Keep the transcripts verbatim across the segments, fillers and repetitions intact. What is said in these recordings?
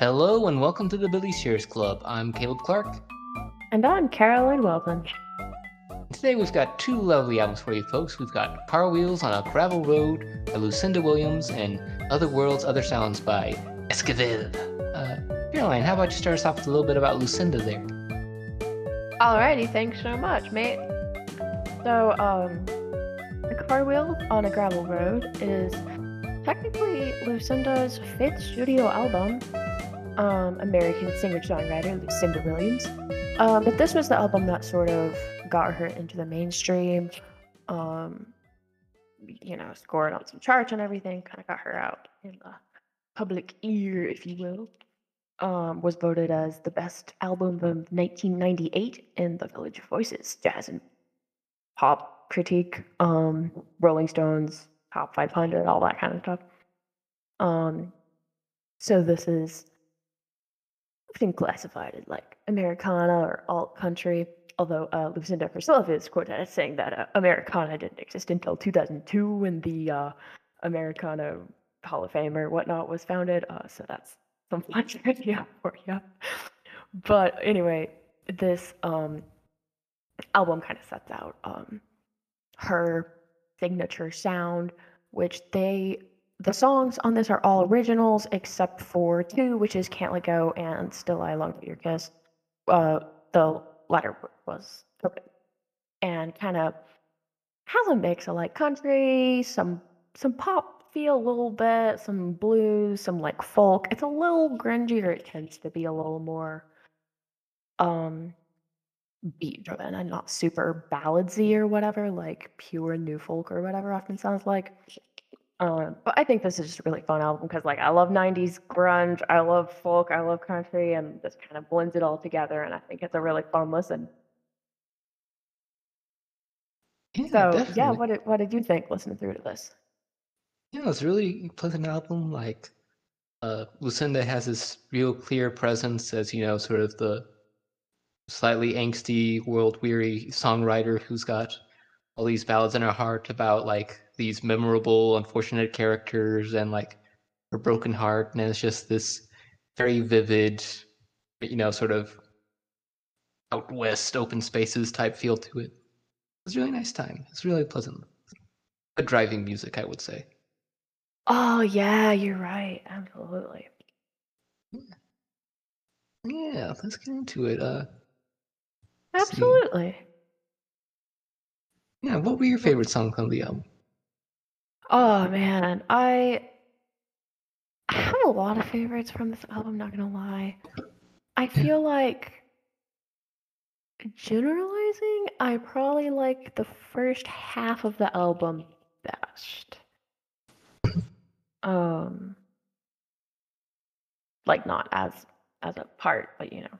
Hello and welcome to the Billy Shears Club. I'm Caleb Clark. And I'm Caroline Weldon. Today we've got two lovely albums for you folks. We've got Car Wheels on a Gravel Road by Lucinda Williams and Other Worlds, Other Sounds by Esquivel. Uh, Caroline, how about you start us off with a little bit about Lucinda there? Alrighty, thanks so much, mate. So, um, Car Wheels on a Gravel Road is technically Lucinda's fifth studio album. Um, American singer-songwriter Lucinda Williams. Um, but this was the album that sort of got her into the mainstream, um, you know, scored on some charts and everything, kind of got her out in the public ear, if you will. Um, was voted as the best album of nineteen ninety-eight in the Village Voices Jazz and Pop Critique, um, Rolling Stones, Top five hundred, all that kind of stuff. Um, so this is often classified as like Americana or alt country, although uh, Lucinda herself is quoted as saying that uh, Americana didn't exist until two thousand two when the uh, Americana Hall of Fame or whatnot was founded. Uh, so that's some fun trivia for you. But anyway, this um, album kind of sets out um, her signature sound, which they. The songs on this are all originals except for two, which is Can't Let Go and Still I Long for Your Kiss. Uh, the latter was okay. And kind of has a mix of like country, some some pop feel a little bit, some blues, some like folk. It's a little grungier. It tends to be a little more um, beat driven and not super balladsy or whatever, like pure new folk or whatever often sounds like. Um, but I think this is just a really fun album because, like, I love nineties grunge, I love folk, I love country, and this kind of blends it all together, and I think it's a really fun listen. Yeah, so, definitely. yeah, what did, what did you think listening through to this? Yeah, it's a really pleasant album. Like, uh, Lucinda has this real clear presence as, you know, sort of the slightly angsty, world-weary songwriter who's got all these ballads in her heart about, like, these memorable, unfortunate characters and like her broken heart. And it's just this very vivid, you know, sort of out west open spaces type feel to it. It was a really nice time. It's really pleasant. Good driving music, I would say. Oh yeah, you're right. Absolutely. Yeah, yeah, let's get into it. Uh, Absolutely. Yeah, what were your favorite songs on the album? Oh man, I have a lot of favorites from this album, I'm not gonna lie. I feel like, generalizing, I probably like the first half of the album best. Um, like not as as a part, but you know,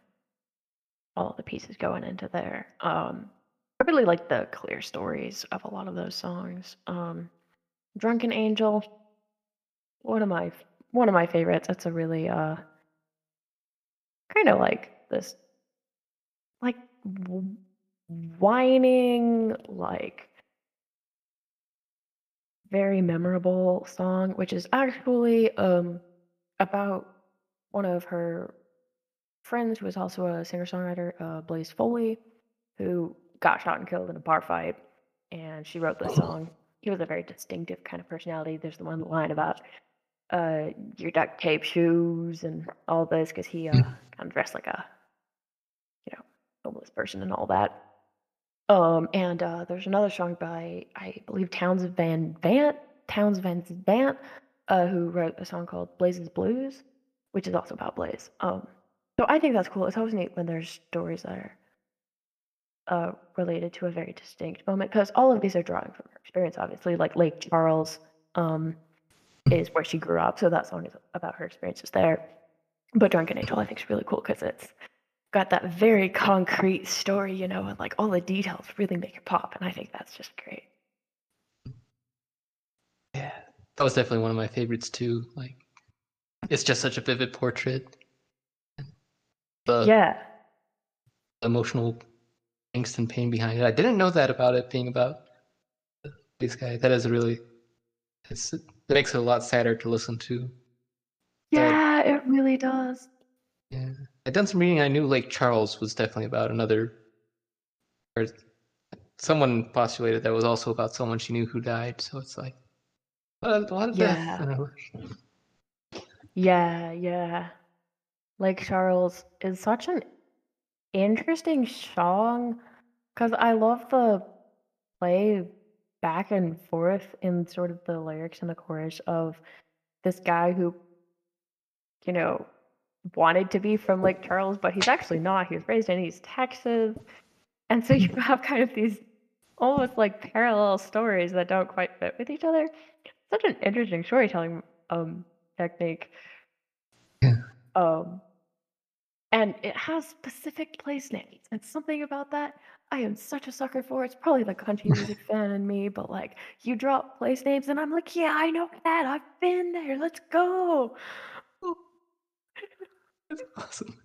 all the pieces going into there. Um, I really like the clear stories of a lot of those songs. Um. Drunken Angel, one of my one of my favorites. It's a really uh kind of like this like whining, like very memorable song, which is actually um about one of her friends who was also a singer-songwriter, uh, Blaze Foley, who got shot and killed in a bar fight, and she wrote this song. He was a very distinctive kind of personality. There's the one line about uh, your duct tape shoes and all this, because he uh, kind of dressed like a, you know, homeless person and all that. Um, and uh, there's another song by, I believe, Townes Van Zandt, Townes Van Zandt, uh, who wrote a song called Blaze's Blues, which is also about Blaze. Um, so I think that's cool. It's always neat when there's stories that are Uh, related to a very distinct moment, because all of these are drawing from her experience, obviously. Like Lake Charles um, is where she grew up, so that song is about her experiences there. But Drunken Angel, I think, is really cool because it's got that very concrete story, you know, and like all the details really make it pop, and I think that's just great. Yeah, that was definitely one of my favorites too. Like, it's just such a vivid portrait. The yeah, emotional angst and pain behind it. I didn't know that about it being about this guy. That is really, it's, it makes it a lot sadder to listen to. Yeah, it really does. Yeah. I'd done some reading. I knew Lake Charles was definitely about another, or someone postulated that was also about someone she knew who died. So it's like a lot of, a lot of yeah. death. I don't know. Yeah, yeah. Lake Charles is such an interesting song because I love the play back and forth in sort of the lyrics and the chorus of this guy who, you know, wanted to be from Lake Charles, but he's actually not. He was raised in East Texas. And so you have kind of these almost like parallel stories that don't quite fit with each other. Such an interesting storytelling um, technique. Yeah. Um, and it has specific place names. And something about that I am such a sucker for. It's probably the country music fan in me, but like you drop place names and I'm like, yeah, I know that. I've been there. Let's go. That's awesome.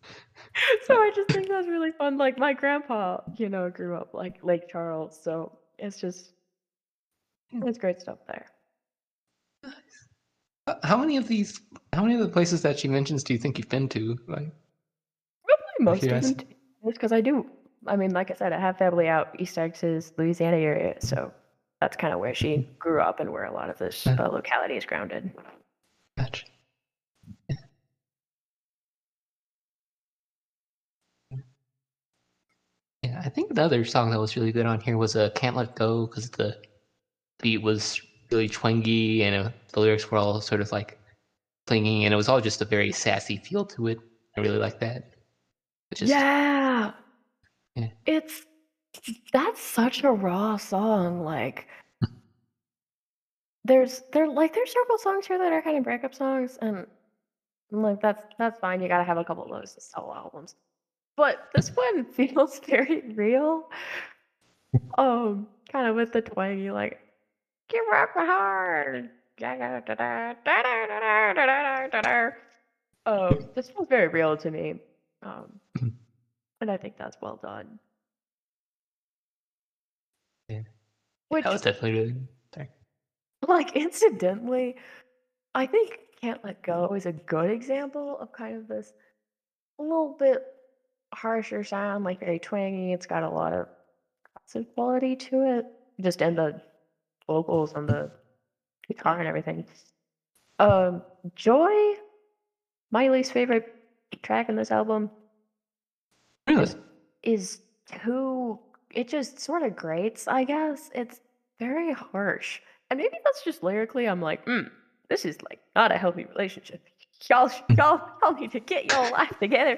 So I just think that's really fun. Like my grandpa, you know, grew up like Lake Charles. So it's just, it's great stuff there. Nice. How many of these, how many of the places that she mentions do you think you've been to? Like, probably most of them. Because I do, I mean, like I said, I have family out East Texas, Louisiana area. So that's kind of where she grew up and where a lot of this uh, locality is grounded. Gotcha. Yeah. yeah, I think the other song that was really good on here was uh, Can't Let Go, because the beat was really twangy and uh, the lyrics were all sort of like clinging, and it was all just a very sassy feel to it. I really like that. Just, yeah. yeah. It's that's such a raw song. Like there's there like there's several songs here that are kind of breakup songs, and I'm like that's that's fine. You gotta have a couple of those to sell albums. But this one feels very real. Um, kind of with the twangy like give up my heart. Oh, this feels very real to me. Um, and I think that's well done. Yeah. Which, that was definitely really sorry. Like, incidentally, I think Can't Let Go is a good example of kind of this little bit harsher sound, like very twangy. It's got a lot of aggressive quality to it, just in the vocals and the guitar and everything. Um, Joy, my least favorite track in this album, really? is, is too, it just sort of grates, I guess. It's very harsh. And maybe that's just lyrically, I'm like, hmm, this is like not a healthy relationship. Y'all, y'all, y'all need to get your life together.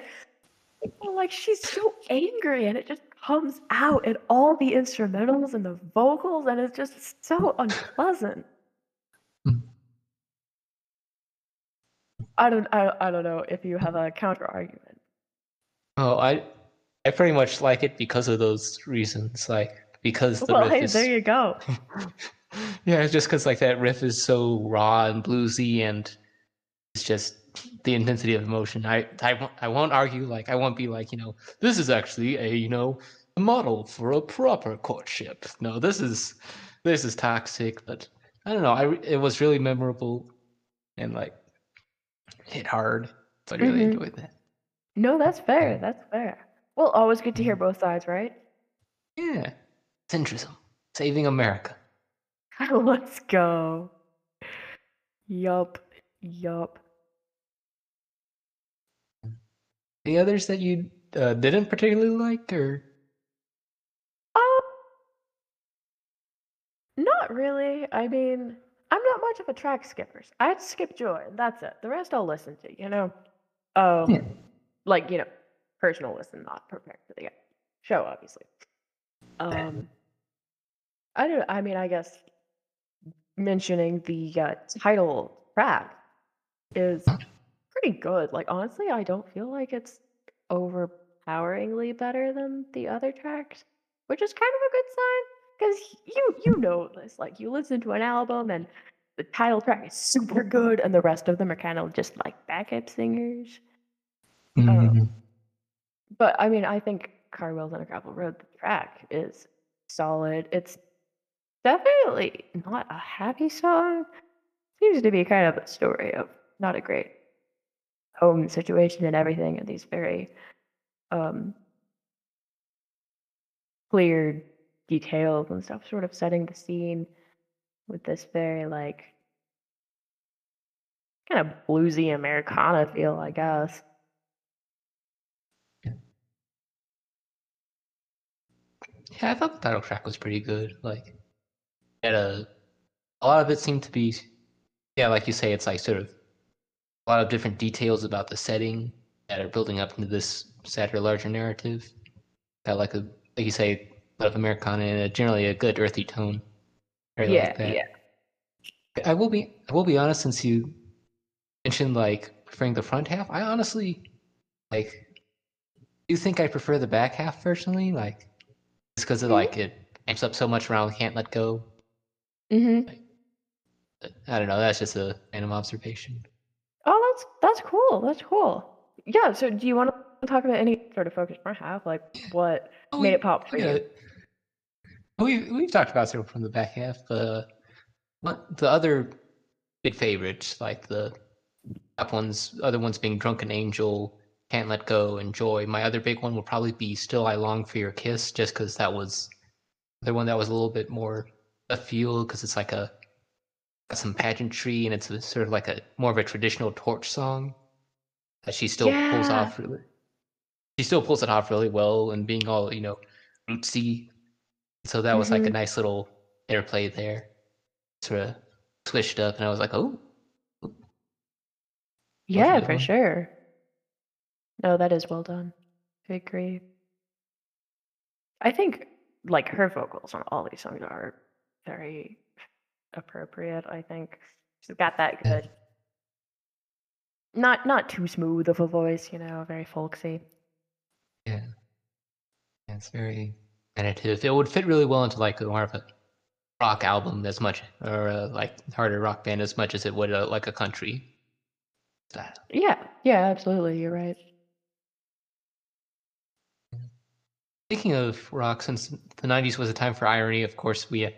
But like, she's so angry and it just comes out in all the instrumentals and the vocals, and it's just so unpleasant. I don't, I, I don't know if you have a counter argument. Oh, I, I pretty much like it because of those reasons. Like because the well, riff hey, is, there you go. Yeah, it's just because like that riff is so raw and bluesy, and it's just the intensity of emotion. I, I, I won't argue. Like I won't be like, you know, this is actually a, you know, a model for a proper courtship. No, this is, this is toxic. But I don't know. I it was really memorable, and like. Hit hard, so I really mm-hmm. enjoyed that. No, that's fair. That's fair. Well, always good to hear both sides, right? Yeah, centrism, saving America. Let's go. Yup, yup. Any others that you uh, didn't particularly like, or? Um, not really. I mean. I'm not much of a track skipper. I'd skip Joy, and that's it. The rest I'll listen to, you know? Um, yeah. Like, you know, personal listen, not prepared for the show, obviously. Um, I don't I mean, I guess mentioning the uh, title track is pretty good. Like, honestly, I don't feel like it's overpoweringly better than the other tracks, which is kind of a good sign. Because you you know this, like you listen to an album and the title track is super good, and the rest of them are kind of just like backup singers. Mm-hmm. Um, but I mean, I think Car Wheels on a Gravel Road, the track is solid. It's definitely not a happy song. Seems to be kind of a story of not a great home situation and everything, and these very um, clear details and stuff, sort of setting the scene with this very like kind of bluesy Americana feel, I guess. Yeah, I thought the title track was pretty good. Like, it, uh, a lot of it seemed to be, yeah, like you say, it's like sort of a lot of different details about the setting that are building up into this sadder, larger narrative. That, like, a, like you say, a lot of Americana and a, generally a good earthy tone. Very yeah, like that. yeah. I will be, I will be honest. Since you mentioned like preferring the front half, I honestly like. Do you think I prefer the back half personally? Like. Just because it like it amps up so much around we can't let go. Mm-hmm. Like, I don't know. That's just a random observation. Oh, that's that's cool. That's cool. Yeah. So, do you want to talk about any sort of focus front half? Like, what oh, made we, it pop for yeah. you? We we've talked about several from the back half. Uh, but the other big favorites, like the top ones, other ones being "Drunken Angel," "Can't Let Go," and "Joy." My other big one will probably be "Still I Long for Your Kiss," just because that was the one that was a little bit more a feel, because it's like a got some pageantry and it's a, sort of like a more of a traditional torch song that she still yeah. pulls off. Really, she still pulls it off really well, and being all you know rootsy. So that mm-hmm. was like a nice little interplay there, sort of switched up, and I was like, oh, yeah, for one. sure. No, that is well done. I agree. I think, like, her vocals on all these songs are very appropriate, I think. She's got that good. Not not too smooth of a voice, you know, very folksy. Yeah. yeah it's very meditative. It would fit really well into, like, more of a rock album as much, or, a, like, harder rock band as much as it would, a, like, a country style. Yeah, yeah, absolutely. You're right. Speaking of rock, since the nineties was a time for irony, of course, we had,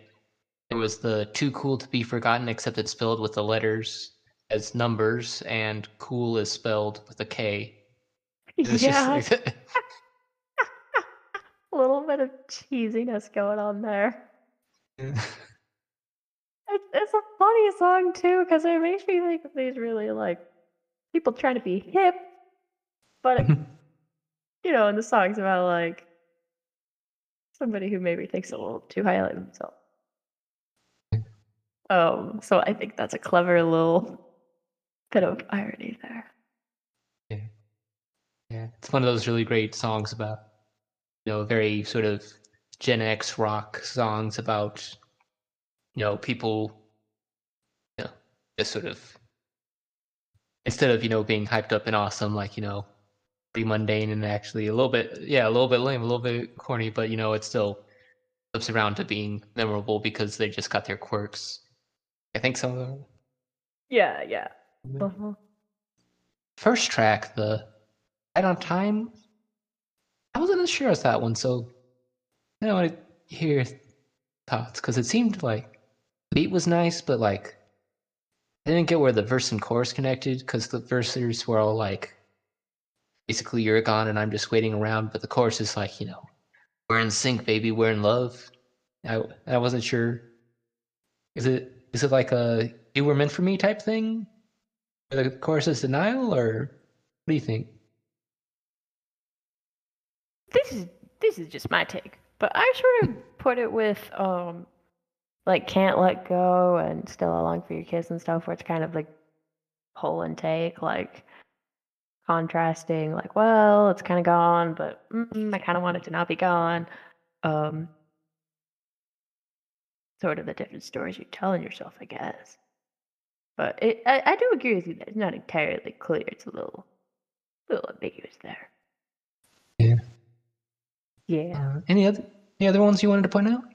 there was the Too Cool to Be Forgotten, except it's spelled with the letters as numbers, and cool is spelled with a K. Yeah. Just like a little bit of cheesiness going on there. Yeah. It's, it's a funny song, too, because it makes me think of these really, like, people trying to be hip, but, you know, and the song's about, like, somebody who maybe thinks a little too highly of themselves. Um, so I think that's a clever little bit of irony there. Yeah, yeah, it's one of those really great songs about, you know, very sort of Gen X rock songs about, you know, people, you know, just sort of instead of you know being hyped up and awesome, like you know. Pretty mundane and actually a little bit, yeah, a little bit lame, a little bit corny, but you know, it still flips around to being memorable because they just got their quirks. I think some of them. Yeah, yeah. Uh-huh. First track, the Right on Time, I wasn't as sure as that one, so I don't want to hear thoughts because it seemed like the beat was nice, but like I didn't get where the verse and chorus connected because the verses were all like. Basically, you're gone and I'm just waiting around. But the chorus is like, you know, we're in sync, baby. We're in love. I, I wasn't sure. Is it is it like a you were meant for me type thing? Or the chorus is denial, or what do you think? This is this is just my take, but I sort of put it with um, like Can't Let Go and Still I Long for Your Kiss and stuff, where it's kind of like pull and take, like. Contrasting, like, well, it's kind of gone, but mm, I kind of want it to not be gone. Um, sort of the different stories you're telling yourself, I guess. But it, I, I do agree with you that it's not entirely clear. It's a little, little ambiguous there. Yeah. Yeah. Uh, any other, any other ones you wanted to point out?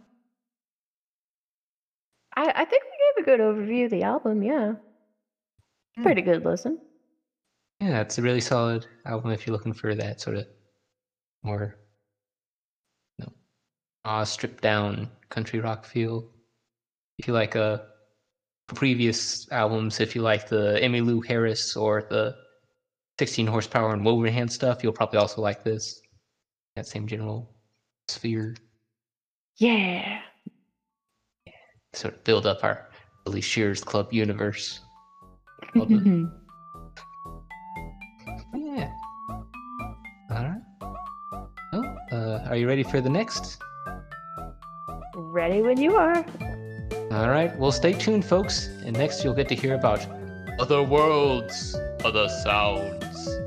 I, I think we gave a good overview of the album. Yeah. Mm. Pretty good listen. Yeah, it's a really solid album if you're looking for that sort of more, you know, uh, stripped down country rock feel. If you like uh, previous albums, if you like the Emmylou Harris or the sixteen horsepower and Wolverhand stuff, you'll probably also like this. That same general sphere. Yeah. yeah. Sort of build up our Billy Shears Club universe. Love it. Yeah. All right. Oh, uh, are you ready for the next? Ready when you are. All right. Well, stay tuned, folks. And next, you'll get to hear about Other Worlds, Other Sounds.